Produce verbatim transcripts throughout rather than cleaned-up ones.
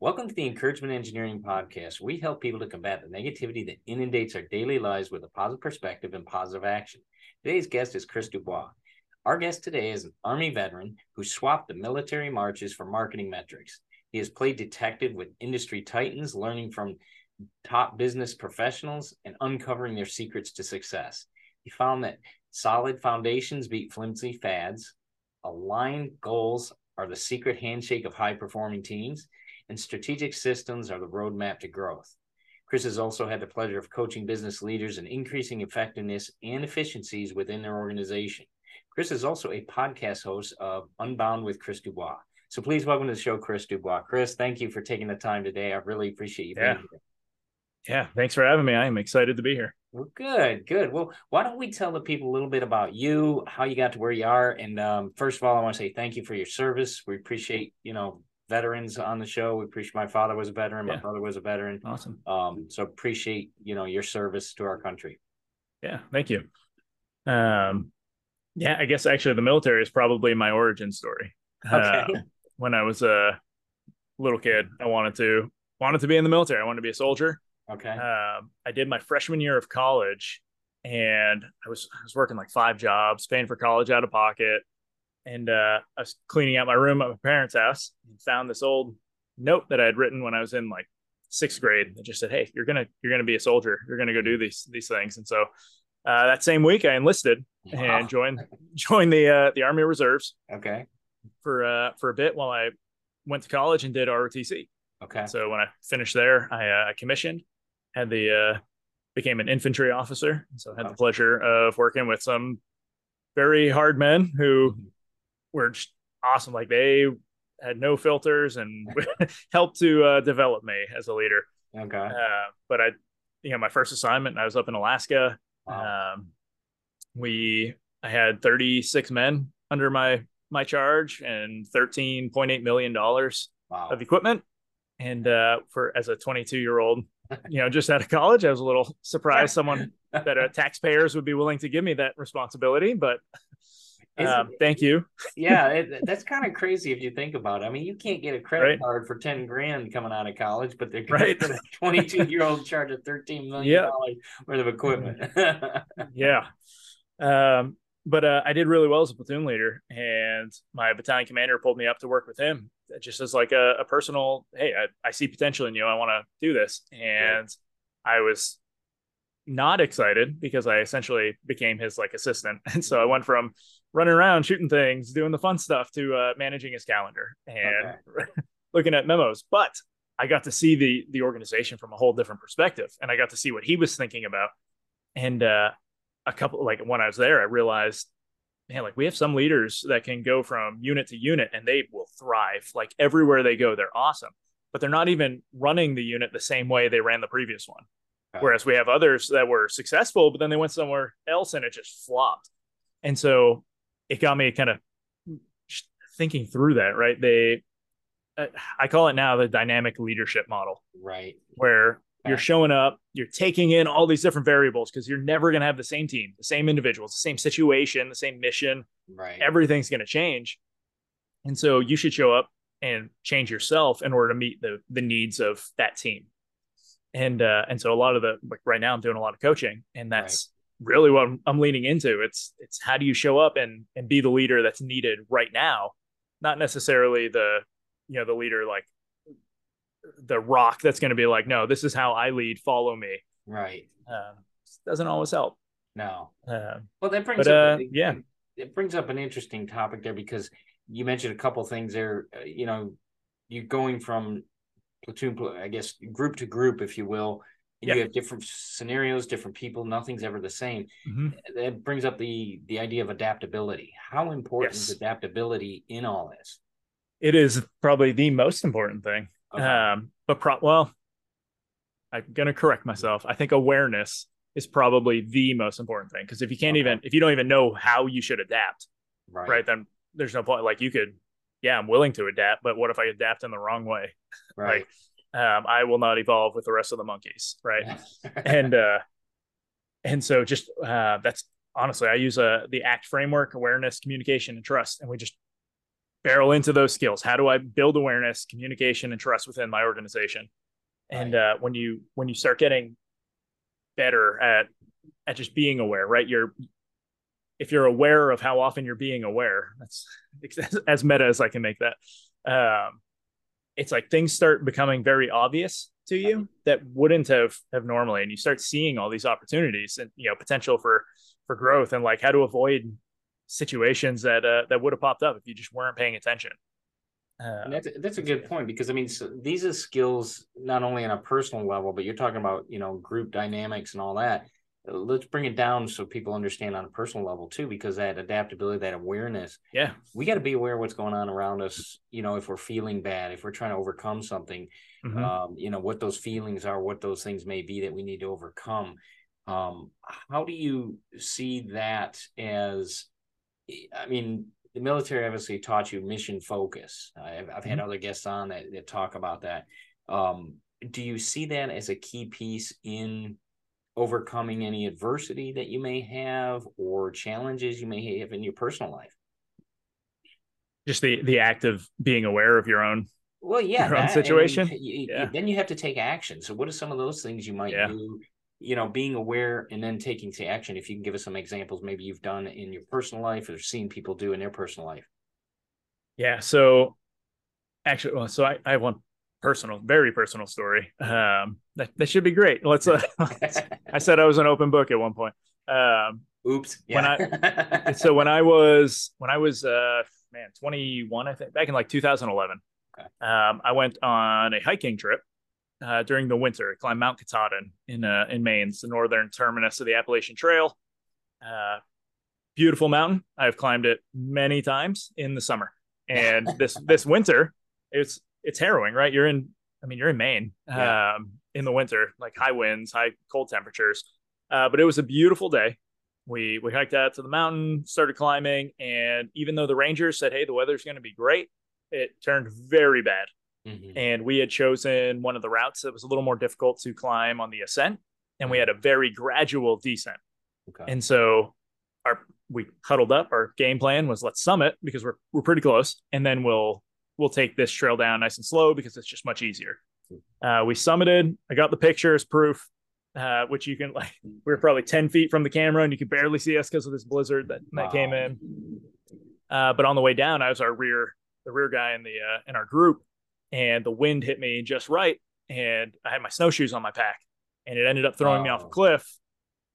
Welcome to the Encouragement Engineering Podcast. We help people to combat the negativity that inundates our daily lives with a positive perspective and positive action. Today's guest is Chris Dubois. Our guest today is an Army veteran who swapped the military marches for marketing metrics. He has played detective with industry titans, learning from top business professionals and uncovering their secrets to success. He found that solid foundations beat flimsy fads, aligned goals are the secret handshake of high-performing teams, and strategic systems are the roadmap to growth. Chris has also had the pleasure of coaching business leaders in increasing effectiveness and efficiencies within their organization. Chris is also a podcast host of Unbound with Chris Dubois. So please welcome to the show, Chris Dubois. Chris, thank you for taking the time today. I really appreciate you being here. Yeah, thanks for having me. I am excited to be here. Well, good, good. Well, why don't we tell the people a little bit about you, how you got to where you are. And um, first of all, I want to say thank you for your service. We appreciate, you know, veterans on the show. We appreciate my father was a veteran, my yeah. brother was a veteran. Awesome. Um, so appreciate, you know, your service to our country. Yeah, thank you. Um, yeah, I guess actually the military is probably my origin story. Okay. Uh, when I was a little kid, I wanted to wanted to be in the military. I wanted to be a soldier. Okay. Um, I did my freshman year of college, and I was I was working like five jobs, paying for college out of pocket. And uh, I was cleaning out my room at my parents' house and found this old note that I had written when I was in like sixth grade that just said, "Hey, you're gonna you're gonna be a soldier. You're gonna go do these these things." And so uh, that same week, I enlisted wow. and joined joined the uh, the Army Reserves. Okay. For uh, for a bit while I went to college and did R O T C. Okay. So when I finished there, I uh, commissioned, had the uh, became an infantry officer. So I had wow. the pleasure of working with some very hard men who were just awesome. Like they had no filters and helped to uh, develop me as a leader. Okay. Uh, but I, you know, my first assignment, I was up in Alaska. Wow. Um, we, I had thirty-six men under my, my charge and thirteen point eight million dollars wow. of equipment. And uh, for, as a twenty-two year old, you know, just out of college, I was a little surprised someone that uh, taxpayers would be willing to give me that responsibility, but Um, thank you. yeah, it, that's kind of crazy if you think about it. I mean, you can't get a credit right. card for ten grand coming out of college, but they're right. a twenty-two year old charge of thirteen million dollars yep. worth of equipment. yeah. Um, but uh, I did really well as a platoon leader, and my battalion commander pulled me up to work with him just as like a, a personal, hey, I, I see potential in you. I want to do this. And yeah. I was not excited because I essentially became his like assistant. And so I went from running around, shooting things, doing the fun stuff to uh, managing his calendar and okay. looking at memos. But I got to see the the organization from a whole different perspective, and I got to see what he was thinking about. And uh, a couple, like when I was there, I realized, man, like we have some leaders that can go from unit to unit and they will thrive. Like everywhere they go, they're awesome, but they're not even running the unit the same way they ran the previous one. Okay. Whereas we have others that were successful, but then they went somewhere else and it just flopped. And so it got me kind of thinking through that, right? They, uh, I call it now the dynamic leadership model, right? Where yeah. you're showing up, you're taking in all these different variables because you're never going to have the same team, the same individuals, the same situation, the same mission, right? Everything's going to change. And so you should show up and change yourself in order to meet the the needs of that team. And, uh, and so a lot of the, like right now I'm doing a lot of coaching, and that's, right. really what I'm, I'm leaning into. It's it's how do you show up and and be the leader that's needed right now, not necessarily the you know the leader like the rock that's going to be like, no, this is how I lead, follow me, right? Um, doesn't always help. No. Uh, well, that brings but, up uh, it, yeah, it brings up an interesting topic there because you mentioned a couple of things there. Uh, you know, you're going from platoon, I guess, group to group, if you will. You yep. have different scenarios, different people. Nothing's ever the same. Mm-hmm. That brings up the the idea of adaptability. How important yes. is adaptability in all this? It is probably the most important thing. Okay. Um, but pro- well, I'm going to correct myself. I think awareness is probably the most important thing. Because if you can't okay. even, if you don't even know how you should adapt, right. right, then there's no point. Like you could, yeah, I'm willing to adapt, but what if I adapt in the wrong way? Right. Like, um, I will not evolve with the rest of the monkeys. Right. and, uh, and so just, uh, that's honestly, I use, uh, the ACT framework, awareness, communication, and trust. And we just barrel into those skills. How do I build awareness, communication, and trust within my organization? And, right. uh, when you, when you start getting better at, at just being aware, right. You're, if you're aware of how often you're being aware, that's as meta as I can make that. Um, it's like things start becoming very obvious to you that wouldn't have, have normally. And you start seeing all these opportunities and, you know, potential for, for growth and like how to avoid situations that, uh, that would have popped up if you just weren't paying attention. Uh, that's, that's a good point, because I mean, so these are skills, not only on a personal level, but you're talking about, you know, group dynamics and all that. Let's bring it down so people understand on a personal level too, because that adaptability, that awareness, yeah, we got to be aware of what's going on around us. You know, if we're feeling bad, if we're trying to overcome something, mm-hmm. um, you know, what those feelings are, what those things may be that we need to overcome. Um, how do you see that as, I mean, the military obviously taught you mission focus. I've, I've mm-hmm. had other guests on that, that talk about that. Um, do you see that as a key piece in overcoming any adversity that you may have or challenges you may have in your personal life? Just the, the act of being aware of your own, well, yeah, your that, own situation. Then you, yeah. then you have to take action. So what are some of those things you might yeah. do, you know, being aware and then taking to action? If you can give us some examples, maybe you've done in your personal life or seen people do in their personal life. Yeah. So actually, well, so I, I have one personal, very personal story. Um, that, that should be great. Let's, uh, let's, I said I was an open book at one point. Um, oops. Yeah. When I, so when I was, when I was, uh, man, twenty-one, I think back in like two thousand eleven, okay. um, I went on a hiking trip, uh, during the winter. I climbed Mount Katahdin in, uh, in Maine. It's the northern terminus of the Appalachian Trail. Uh, beautiful mountain. I've climbed it many times in the summer, and this, this winter it's, it's harrowing, right? You're in, I mean, you're in Maine, yeah. um, in the winter, like high winds, high cold temperatures. Uh, but it was a beautiful day. We, we hiked out to the mountain, started climbing. And even though the rangers said, hey, the weather's going to be great, it turned very bad. Mm-hmm. And we had chosen one of the routes that was a little more difficult to climb on the ascent. And we had a very gradual descent. Okay. And so our, we huddled up. Our game plan was let's summit because we're, we're pretty close. And then we'll, we'll take this trail down nice and slow because it's just much easier. Uh, we summited. I got the picture as proof, uh, which you can like, we were probably ten feet from the camera and you could barely see us because of this blizzard that, that wow. came in. Uh, but on the way down, I was our rear, the rear guy in the, uh, in our group, and the wind hit me just right. And I had my snowshoes on my pack and it ended up throwing wow. me off a cliff,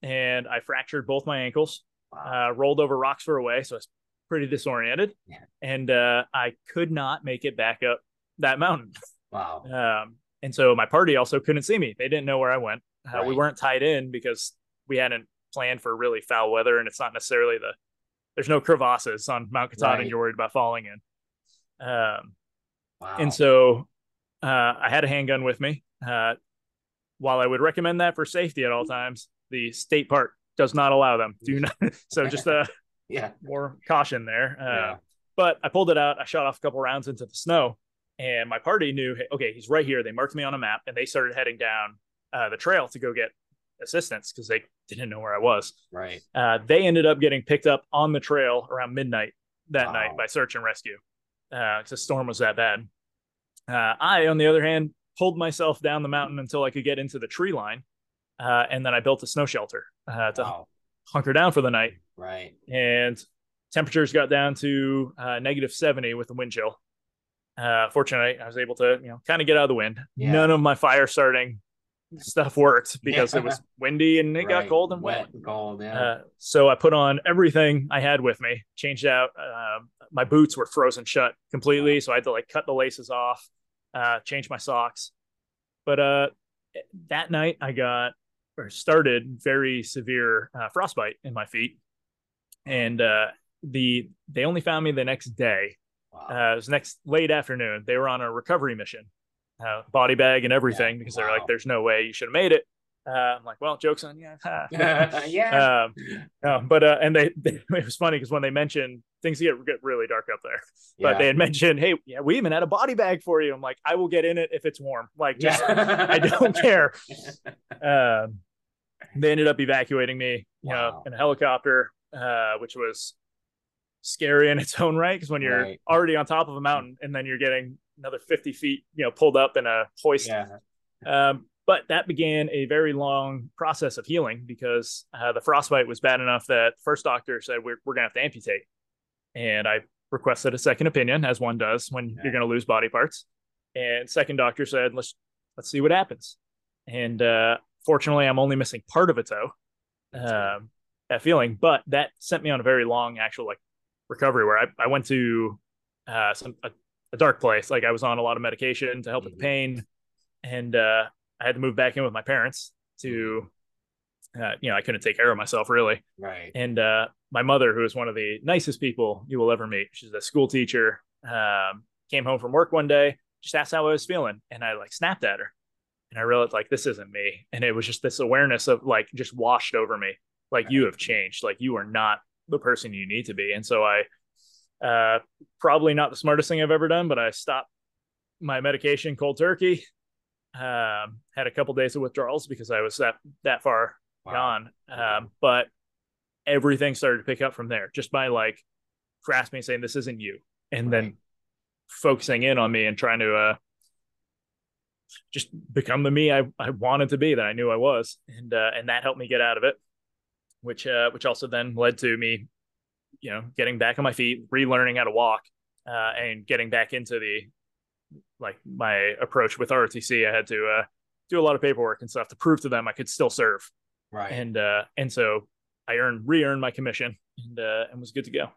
and I fractured both my ankles, wow. uh, rolled over rocks for a way. So I was pretty disoriented, yeah. and uh, I could not make it back up that mountain. Wow. Um, and so my party also couldn't see me. They didn't know where I went. Uh, right. We weren't tied in because we hadn't planned for really foul weather, and it's not necessarily the, there's no crevasses on Mount Katahdin right. you're worried about falling in. Um, wow. And so uh, I had a handgun with me. Uh, while I would recommend that for safety at all times, the state park does not allow them. Do not. So just uh, a, yeah, more caution there. Uh, yeah. But I pulled it out. I shot off a couple rounds into the snow, and my party knew, hey, okay, he's right here. They marked me on a map, and they started heading down uh, the trail to go get assistance because they didn't know where I was. Right. Uh, they ended up getting picked up on the trail around midnight that wow. night by search and rescue because uh, the storm was that bad. Uh, I, on the other hand, pulled myself down the mountain until I could get into the tree line, uh, and then I built a snow shelter uh, to wow. hunker down for the night. Right. And temperatures got down to uh, negative seventy with the wind chill. Uh, fortunately, I was able to, you know, kind of get out of the wind. Yeah. None of my fire starting stuff worked because yeah. it was windy and it right. got cold and wet. wet. And cold, yeah. uh, so I put on everything I had with me, changed out. Uh, my boots were frozen shut completely. Wow. So I had to like cut the laces off, uh, change my socks. But uh, that night I got or started very severe uh, frostbite in my feet. And uh, the they only found me the next day. Wow. Uh, it was next late afternoon. They were on a recovery mission, uh, body bag and everything, yeah, because wow. they were like, there's no way you should have made it. Uh, I'm like, well, joke's on you. uh, yeah. Um, no, but, uh, and they, they, it was funny because when they mentioned things get, get really dark up there, yeah. but they had mentioned, hey, yeah, we even had a body bag for you. I'm like, I will get in it if it's warm. Like, just, yeah. I don't care. Um, they ended up evacuating me, you wow. know, in a helicopter, uh, which was scary in its own right. Cause when you're right. already on top of a mountain and then you're getting another fifty feet, you know, pulled up in a hoist, yeah. um, but that began a very long process of healing because uh, the frostbite was bad enough that the first doctor said, we're, we're going to have to amputate. And I requested a second opinion, as one does when yeah. you're going to lose body parts. And second doctor said, let's let's see what happens. And uh, fortunately, I'm only missing part of a toe, um, that feeling. But that sent me on a very long actual like recovery where I, I went to uh, some a, a dark place. Like I was on a lot of medication to help mm-hmm. with the pain. And uh I had to move back in with my parents to, uh, you know, I couldn't take care of myself really. Right. And uh, my mother, who is one of the nicest people you will ever meet, she's a school teacher, um, came home from work one day, just asked how I was feeling. And I like snapped at her and I realized like, this isn't me. And it was just this awareness of like, just washed over me. Like right. you have changed, like you are not the person you need to be. And so I, uh, probably not the smartest thing I've ever done, but I stopped my medication cold turkey. Um, had a couple days of withdrawals because I was that, that far wow. gone. Um, but everything started to pick up from there just by like grasping, saying, this isn't you. And right. then focusing in on me and trying to, uh, just become the me I, I wanted to be, that I knew I was. And, uh, and that helped me get out of it, which, uh, which also then led to me, you know, getting back on my feet, relearning how to walk, uh, and getting back into the, like my approach with R O T C. I had to uh, do a lot of paperwork and stuff to prove to them I could still serve. Right. And, uh, and so I earned, re-earned my commission and, uh, and was good to go.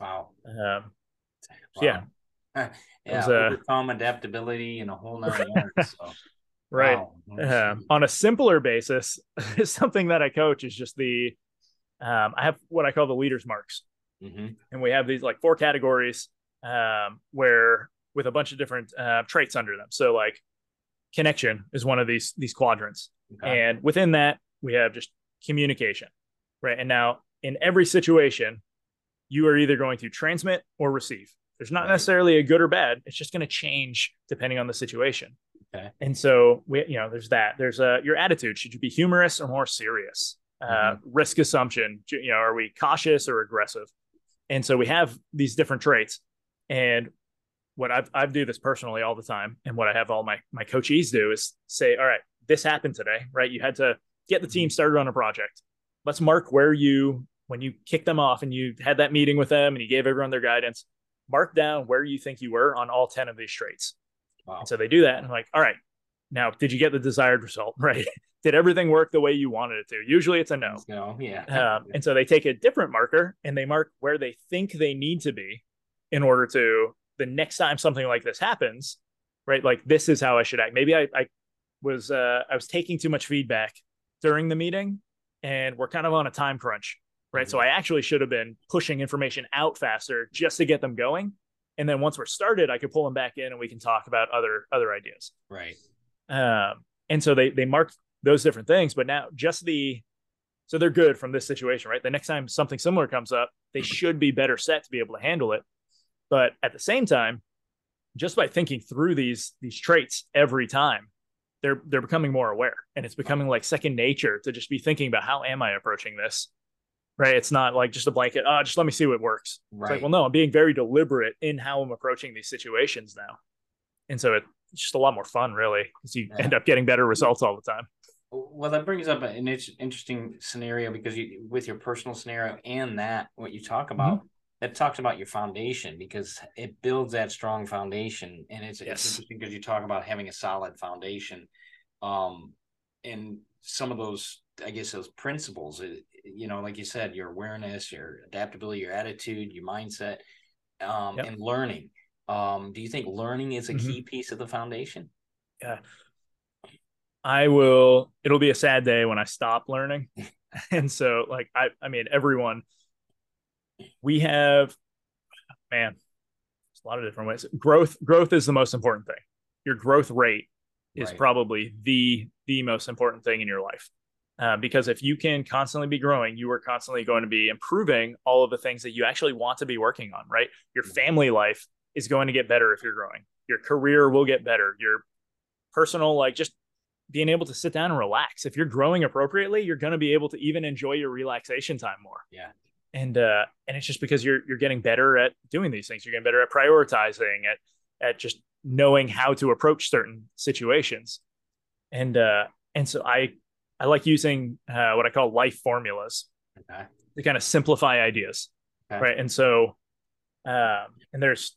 Wow. Um, wow. So yeah. yeah. It was, uh, overcome adaptability and a whole nother one. So. Right. Wow. Um, on a simpler basis, something that I coach is just the, um, I have what I call the leader's marks. Mm-hmm. And we have these like four categories, um, where, with a bunch of different uh, traits under them. So like connection is one of these, these quadrants. Okay. And within that we have just communication, right? And now in every situation, you are either going to transmit or receive. There's not right. necessarily a good or bad. It's just going to change depending on the situation. Okay. And so we, you know, there's that, there's a, your attitude. Should you be humorous or more serious? Mm-hmm. Uh, risk assumption, you know, are we cautious or aggressive? And so we have these different traits, and what I've, I do this personally all the time, and what I have all my, my coachees do is say, all right, this happened today, right? You had to get the team started on a project. Let's mark where you, when you kicked them off and you had that meeting with them and you gave everyone their guidance, mark down where you think you were on all ten of these traits. Wow. And so they do that. And I'm like, all right, now, did you get the desired result, right? Did everything work the way you wanted it to? Usually it's a no. No, yeah. Um, and so they take a different marker and they mark where they think they need to be in order to, the next time something like this happens, right? Like, this is how I should act. Maybe I, I was, uh, I was taking too much feedback during the meeting and we're kind of on a time crunch, right? Mm-hmm. So I actually should have been pushing information out faster just to get them going. And then once we're started, I could pull them back in and we can talk about other, other ideas. Right. Um, and so they, they mark those different things, but now just the, so they're good from this situation, right? The next time something similar comes up, they should be better set to be able to handle it. But at the same time, just by thinking through these, these traits every time, they're, they're becoming more aware, and it's becoming like second nature to just be thinking about, how am I approaching this? Right. It's not like just a blanket, oh, just let me see what works. Right. It's like, well, no, I'm being very deliberate in how I'm approaching these situations now. And so it's just a lot more fun, really, because you yeah. end up getting better results all the time. Well, that brings up an interesting scenario, because you, with your personal scenario and that, what you talk about, mm-hmm. that talks about your foundation, because it builds that strong foundation. And it's, yes. it's interesting because you talk about having a solid foundation. Um, and some of those, I guess, those principles, it, you know, like you said, your awareness, your adaptability, your attitude, your mindset, um, yep. and learning. Um, do you think learning is a mm-hmm. key piece of the foundation? Yeah, I will. It'll be a sad day when I stop learning. And so like, I, I mean, everyone, we have, man, there's a lot of different ways. Growth, growth is the most important thing. Your growth rate is right. probably the the most important thing in your life. Uh, because if you can constantly be growing, you are constantly going to be improving all of the things that you actually want to be working on, right? Your family life is going to get better if you're growing. Your career will get better. Your personal, like just being able to sit down and relax. If you're growing appropriately, you're going to be able to even enjoy your relaxation time more. Yeah. And, uh, and it's just because you're, you're getting better at doing these things. You're getting better at prioritizing, at, at just knowing how to approach certain situations. And, uh, and so I, I like using uh, what I call life formulas okay. to kind of simplify ideas. Okay. Right. And so, um, and there's,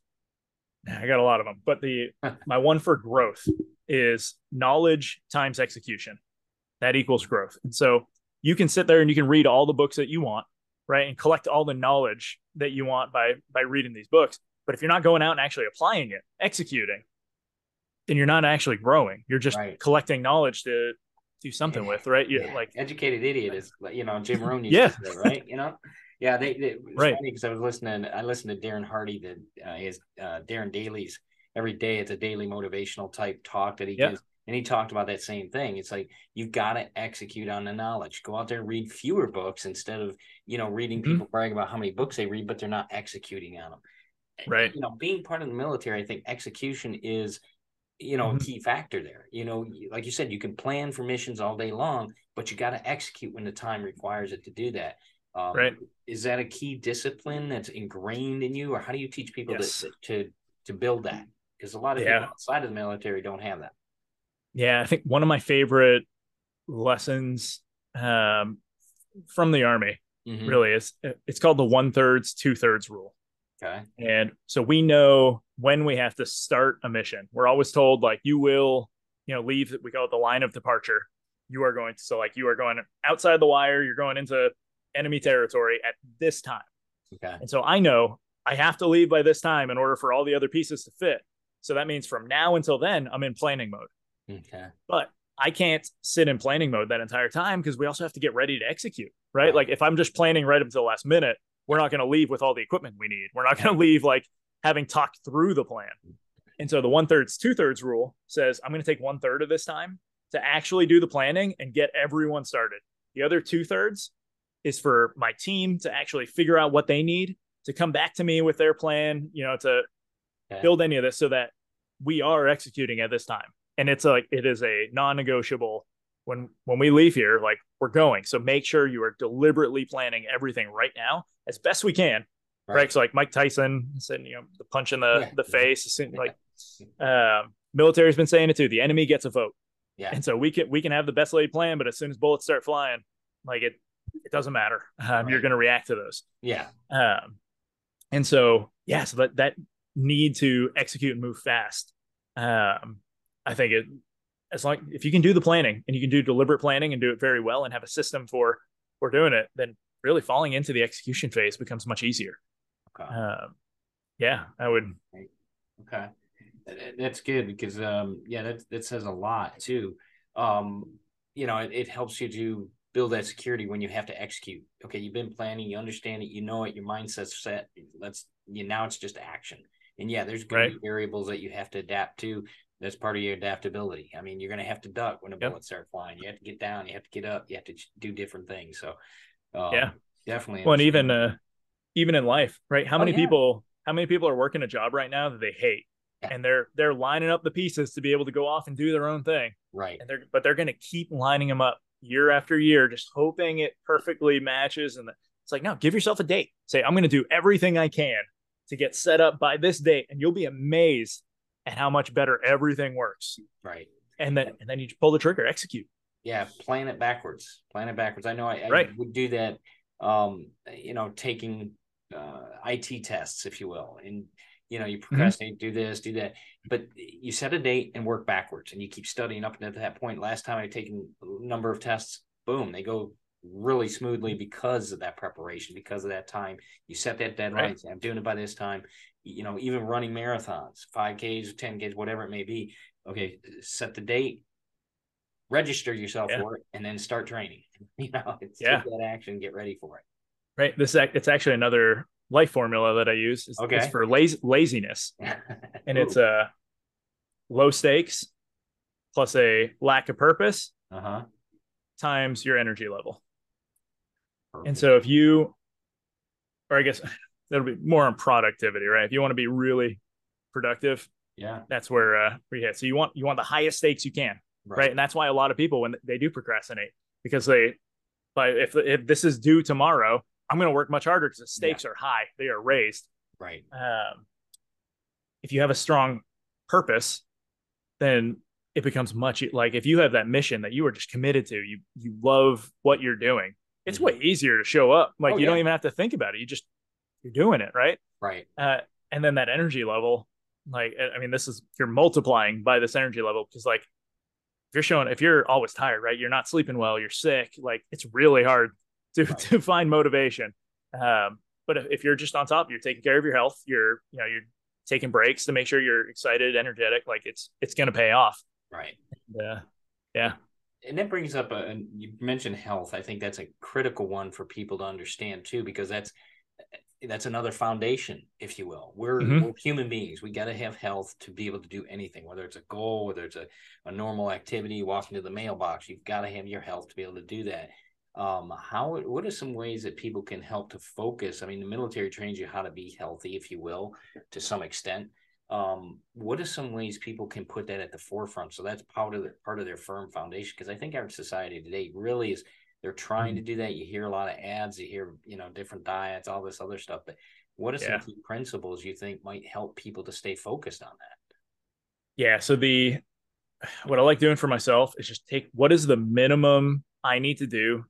I got a lot of them, but the, my one for growth is knowledge times execution. That equals growth. And so you can sit there and you can read all the books that you want, right? And collect all the knowledge that you want by, by reading these books. But if you're not going out and actually applying it, executing, then you're not actually growing. You're just right. collecting knowledge to do something with, right? You yeah. like educated idiot is, you know, Jim Rohn used yeah. to say, right? You know, yeah, they, they right. Because I was listening, I listened to Darren Hardy, that uh, his uh, Darren Daly's every day. It's a daily motivational type talk that he yeah. gives, and he talked about that same thing. It's like you've got to execute on the knowledge. Go out there and read fewer books instead of you know reading people mm-hmm. bragging about how many books they read, but they're not executing on them. Right. You know, being part of the military, I think execution is. you know, mm-hmm. a key factor there. You know, like you said, you can plan for missions all day long, but you got to execute when the time requires it to do that. Um, right. Is that a key discipline that's ingrained in you, or how do you teach people yes. to, to, to build that? Because a lot of yeah. people outside of the military don't have that. Yeah. I think one of my favorite lessons um, from the Army mm-hmm. really is, it's called the one thirds, two thirds rule. Okay. And so we know when we have to start a mission. We're always told, like, you will, you know, leave, we call it the line of departure. You are going to, so like you are going outside the wire, you're going into enemy territory at this time. Okay. And so I know I have to leave by this time in order for all the other pieces to fit. So that means from now until then, I'm in planning mode. Okay. But I can't sit in planning mode that entire time because we also have to get ready to execute, right? right. Like if I'm just planning right up until the last minute, we're not going to leave with all the equipment we need. We're not going to leave like having talked through the plan. And so the one thirds, two thirds rule says, I'm going to take one third of this time to actually do the planning and get everyone started. The other two thirds is for my team to actually figure out what they need to come back to me with their plan, you know, to okay. build any of this so that we are executing at this time. And it's like, it is a non-negotiable when, when we leave here, like we're going. So make sure you are deliberately planning everything right now as best we can, right? right? So like Mike Tyson said, you know, the punch in the, yeah. the face, like yeah. uh, military's been saying it too. The enemy gets a vote. Yeah. And so we can, we can have the best laid plan, but as soon as bullets start flying, like it, it doesn't matter. Um, right. You're going to react to those. Yeah. Um, and so, yeah, so that, that need to execute and move fast. Um, I think it, as long if you can do the planning and you can do deliberate planning and do it very well and have a system for, for doing it, then really falling into the execution phase becomes much easier. Okay. Um, yeah, I would. Okay. That's good because, um, yeah, that, that says a lot too. Um, you know, it, it helps you to build that security when you have to execute. Okay. You've been planning, you understand it, you know it, your mindset's set. Let's, you now it's just action. And yeah, there's going right. to be variables that you have to adapt to. That's part of your adaptability. I mean, you're going to have to duck when the yep. bullets start flying. You have to get down, you have to get up, you have to do different things. So, Um, yeah, definitely. Well, and even, uh, even in life, right. How oh, many yeah. people, how many people are working a job right now that they hate yeah. and they're, they're lining up the pieces to be able to go off and do their own thing. Right. And they're, but they're going to keep lining them up year after year, just hoping it perfectly matches. And the, it's like, no, give yourself a date. Say, I'm going to do everything I can to get set up by this date. And you'll be amazed at how much better everything works. Right. And then, and then you pull the trigger, execute. Yeah, plan it backwards. Plan it backwards. I know I, I right. would do that, um, you know, taking uh, I T tests, if you will. And, you know, you procrastinate, mm-hmm. do this, do that. But you set a date and work backwards. And you keep studying up until that point. Last time I had taken a number of tests, boom, they go really smoothly because of that preparation, because of that time. You set that deadline. Right. I'm doing it by this time. You know, even running marathons, five Ks, ten Ks, whatever it may be. Okay, set the date. Register yourself yeah. for it and then start training, you know, it's yeah. take that action, get ready for it. Right. This it's actually another life formula that I use is okay. it's for laz- laziness and it's a uh, low stakes, plus a lack of purpose uh-huh. times your energy level. Perfect. And so if you, or I guess that'll be more on productivity, right? If you want to be really productive, yeah, that's where uh, we hit. So you want, you want the highest stakes you can, right. right? And that's why a lot of people, when they do procrastinate, because they, but if, if this is due tomorrow, I'm going to work much harder because the stakes yeah. are high. They are raised. Right. Um, if you have a strong purpose, then it becomes much like if you have that mission that you are just committed to, you, you love what you're doing. It's mm-hmm. way easier to show up. Like oh, you yeah. don't even have to think about it. You just, you're doing it. Right. Right. Uh, and then that energy level, like, I mean, this is, you're multiplying by this energy level. Cause like if you're showing, if you're always tired, right, you're not sleeping well, you're sick, like it's really hard to, right. to find motivation. Um, but if, if you're just on top, you're taking care of your health, you're, you know, you're taking breaks to make sure you're excited, energetic, like it's, it's going to pay off. Right. Yeah. Uh, yeah. And that brings up a, and you mentioned health. I think that's a critical one for people to understand too, because that's, that's another foundation, if you will. We're, mm-hmm. we're human beings. We got to have health to be able to do anything, whether it's a goal, whether it's a, a normal activity, walking to the mailbox, you've got to have your health to be able to do that. Um, how, what are some ways that people can help to focus? I mean, the military trains you how to be healthy, if you will, to some extent. Um, what are some ways people can put that at the forefront? So that's part of the, part of their firm foundation. Cause I think our society today really is, they're trying to do that. You hear a lot of ads, you hear, you know, different diets, all this other stuff. But what are some yeah. key principles you think might help people to stay focused on that? Yeah. So the, what I like doing for myself is just take, what is the minimum I need to do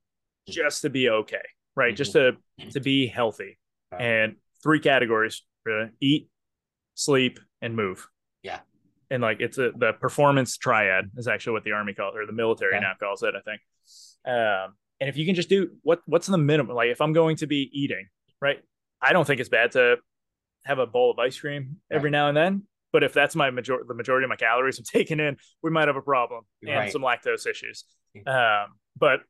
just to be okay, right? Mm-hmm. Just to, to be healthy. Wow. And three categories, really: eat, sleep, and move. Yeah. And like, it's a, the performance triad is actually what the Army calls, or the military yeah. now calls it, I think. Um, and if you can just do what, what's the minimum, like if I'm going to be eating, right, I don't think it's bad to have a bowl of ice cream every right. now and then, but if that's my major, the majority of my calories I'm taking in, we might have a problem and right. some lactose issues. Um, but,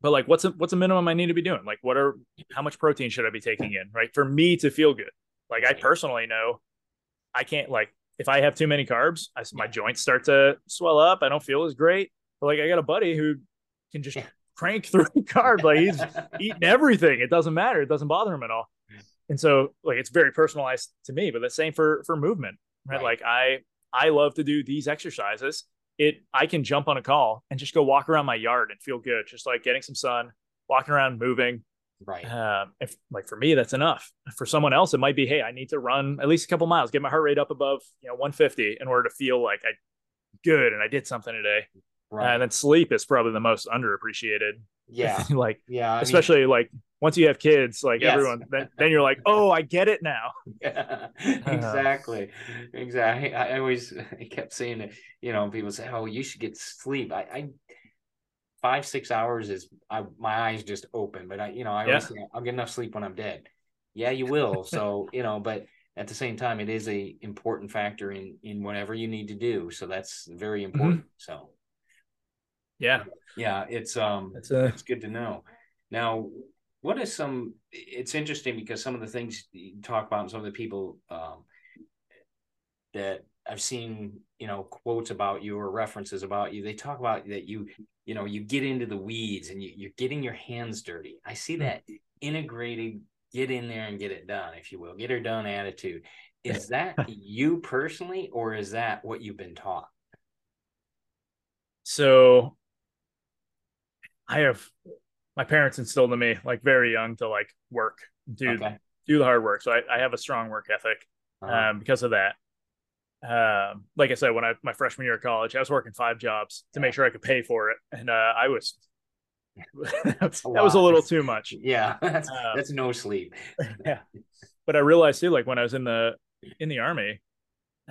but like, what's a, what's a minimum I need to be doing? Like, what are, how much protein should I be taking in? Right. For me to feel good. Like I personally know I can't, like, if I have too many carbs, I, my yeah. joints start to swell up. I don't feel as great. But like, I got a buddy who can just yeah. crank through carbs. Like he's eating everything. It doesn't matter. It doesn't bother him at all. Yeah. And so like, it's very personalized to me, but the same for, for movement, right? right? Like I, I love to do these exercises. It, I can jump on a call and just go walk around my yard and feel good. Just like getting some sun, walking around, moving. Right. Um, if, like for me, that's enough. For someone else, it might be, hey, I need to run at least a couple miles, get my heart rate up above, you know, one fifty in order to feel like I good. And I did something today. Right. And then sleep is probably the most underappreciated. Yeah. like, yeah, I especially mean, like once you have kids, like yes. everyone, then, then you're like, oh, I get it now. Yeah, exactly. Uh, exactly. I always I kept saying it, you know, people say, oh, you should get sleep. I, I five, six hours is I, my eyes just open, but I, you know, I yeah. always say I'll get enough sleep when I'm dead. Yeah, you will. So, you know, but at the same time, it is a important factor in, in whatever you need to do. So that's very important. Mm-hmm. So. Yeah. Yeah. It's, um, it's, uh... it's good to know. Now, what is some, it's interesting because some of the things you talk about and some of the people, um, that I've seen, you know, quotes about you or references about you, they talk about that you, you know, you get into the weeds and you, you're getting your hands dirty. I see that integrated, get in there and get it done, if you will, get her done attitude. Is that you personally, or is that what you've been taught? So I have, my parents instilled in me, like very young, to like work, do, okay. do the hard work. So I, I have a strong work ethic uh-huh. um, because of that. Um, like I said, when I, my freshman year of college, I was working five jobs to yeah. make sure I could pay for it. And, uh, I was, that lot. was a little too much. Yeah. That's, um, that's no sleep. yeah. But I realized too, like when I was in the, in the Army,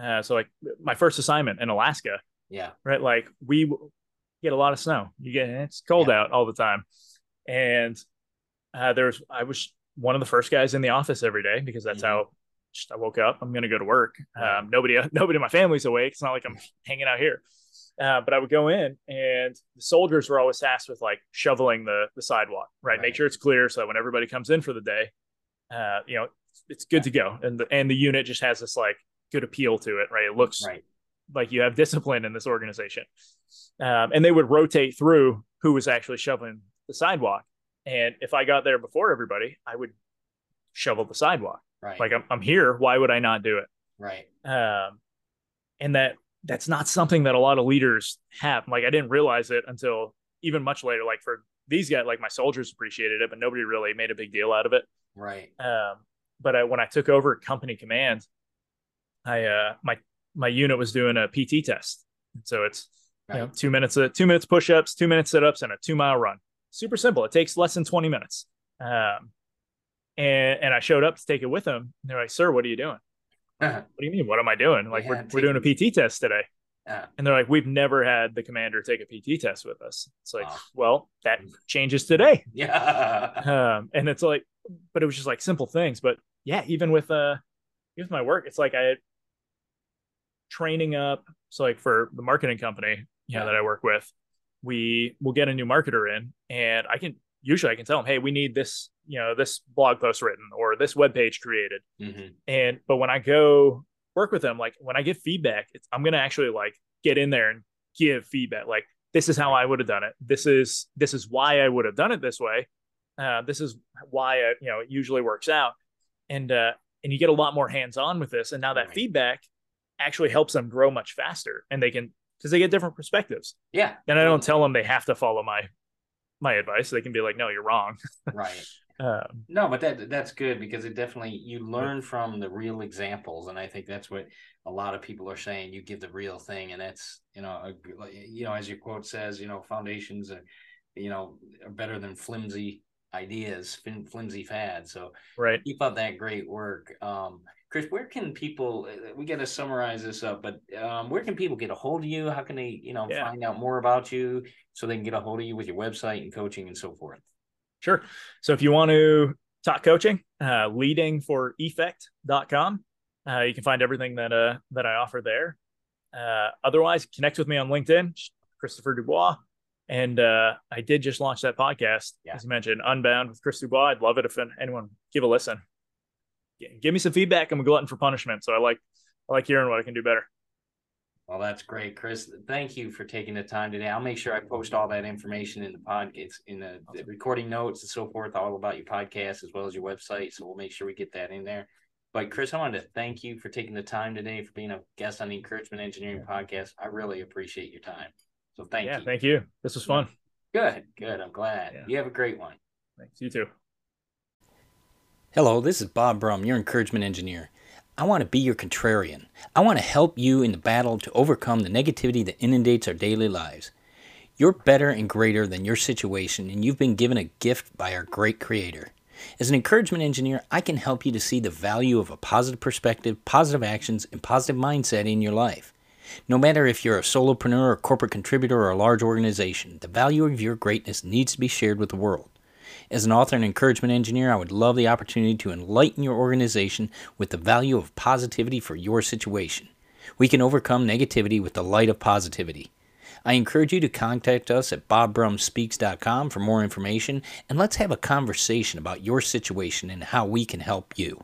uh, so like my first assignment in Alaska, yeah. right. Like we get a lot of snow. You get, it's cold yeah. out all the time. And, uh, there was, I was one of the first guys in the office every day because that's mm-hmm. how just, I woke up, I'm going to go to work. Right. Um, nobody, nobody in my family's awake. It's not like I'm hanging out here. Uh, but I would go in and the soldiers were always tasked with like shoveling the the sidewalk, right? right. Make sure it's clear. So that when everybody comes in for the day, uh, you know, it's good yeah. to go. And the, and the unit just has this like good appeal to it, right? It looks right. like you have discipline in this organization. Um, and they would rotate through who was actually shoveling the sidewalk. And if I got there before everybody, I would shovel the sidewalk. Right. Like I'm, I'm here. Why would I not do it? Right. Um, and that that's not something that a lot of leaders have. Like I didn't realize it until even much later. Like for these guys, like my soldiers appreciated it, but nobody really made a big deal out of it. Right. Um, but I, when I took over company command, I, uh, my, my unit was doing a P T test. So it's right. you know, two minutes, uh, two minutes push-ups, two minutes sit-ups, and a two mile run. Super simple. It takes less than twenty minutes. Um, and, and I showed up to take it with them. And they're like, "Sir, what are you doing?" Uh-huh. What do you mean? What am I doing? Like yeah, we're, we're doing a P T test today. Uh-huh. And they're like, "We've never had the commander take a P T test with us." It's like, oh. well, that changes today. Yeah. Um, and it's like, but it was just like simple things. But yeah, even with, uh, even with my work, it's like I had training up. So like for the marketing company, you know, yeah. that I work with, we will get a new marketer in, and I can, usually I can tell them, "Hey, we need this, you know, this blog post written or this web page created." Mm-hmm. And, but when I go work with them, like when I get feedback, it's, I'm going to actually like get in there and give feedback. Like, this is how I would have done it. This is, this is why I would have done it this way. Uh, this is why, I, you know, it usually works out. And, uh, and you get a lot more hands-on with this. And now that right. feedback actually helps them grow much faster, and they can, because they get different perspectives. Yeah. And I don't tell them they have to follow my, my advice. They can be like, "No, you're wrong." Right. Um, no, but that that's good, because it definitely, you learn from the real examples. And I think that's what a lot of people are saying. You give the real thing, and that's, you know, a, you know, as your quote says, you know, foundations are, you know, are better than flimsy ideas, flimsy fads. So right. keep up that great work. Um, Chris, where can people, we got to summarize this up, but um, where can people get a hold of you? How can they, you know, yeah. find out more about you so they can get a hold of you with your website and coaching and so forth? Sure. So if you want to talk coaching, uh, leading for effect dot com. Uh, you can find everything that, uh, that I offer there. Uh, otherwise, connect with me on LinkedIn, Christopher Dubois. And uh, I did just launch that podcast, yeah. as you mentioned, Unbound with Chris Dubois. I'd love it if anyone give a listen. Give me some feedback. I'm a glutton for punishment, so I like I like hearing what I can do better. Well, that's great, Chris. Thank you for taking the time today. I'll make sure I post all that information in the podcast, in the, awesome. the recording notes and so forth, all about your podcast as well as your website. So we'll make sure we get that in there. But Chris, I wanted to thank you for taking the time today, for being a guest on the Encouragement Engineering yeah. podcast. I really appreciate your time. So thank yeah, you. Yeah, thank you. This was fun. Good, good. I'm glad. Yeah. You have a great one. Thanks. You too. Hello, this is Bob Brum, your encouragement engineer. I want to be your contrarian. I want to help you in the battle to overcome the negativity that inundates our daily lives. You're better and greater than your situation, and you've been given a gift by our great Creator. As an encouragement engineer, I can help you to see the value of a positive perspective, positive actions, and positive mindset in your life. No matter if you're a solopreneur, a corporate contributor, or a large organization, the value of your greatness needs to be shared with the world. As an author and encouragement engineer, I would love the opportunity to enlighten your organization with the value of positivity for your situation. We can overcome negativity with the light of positivity. I encourage you to contact us at bob brum speaks dot com for more information, and let's have a conversation about your situation and how we can help you.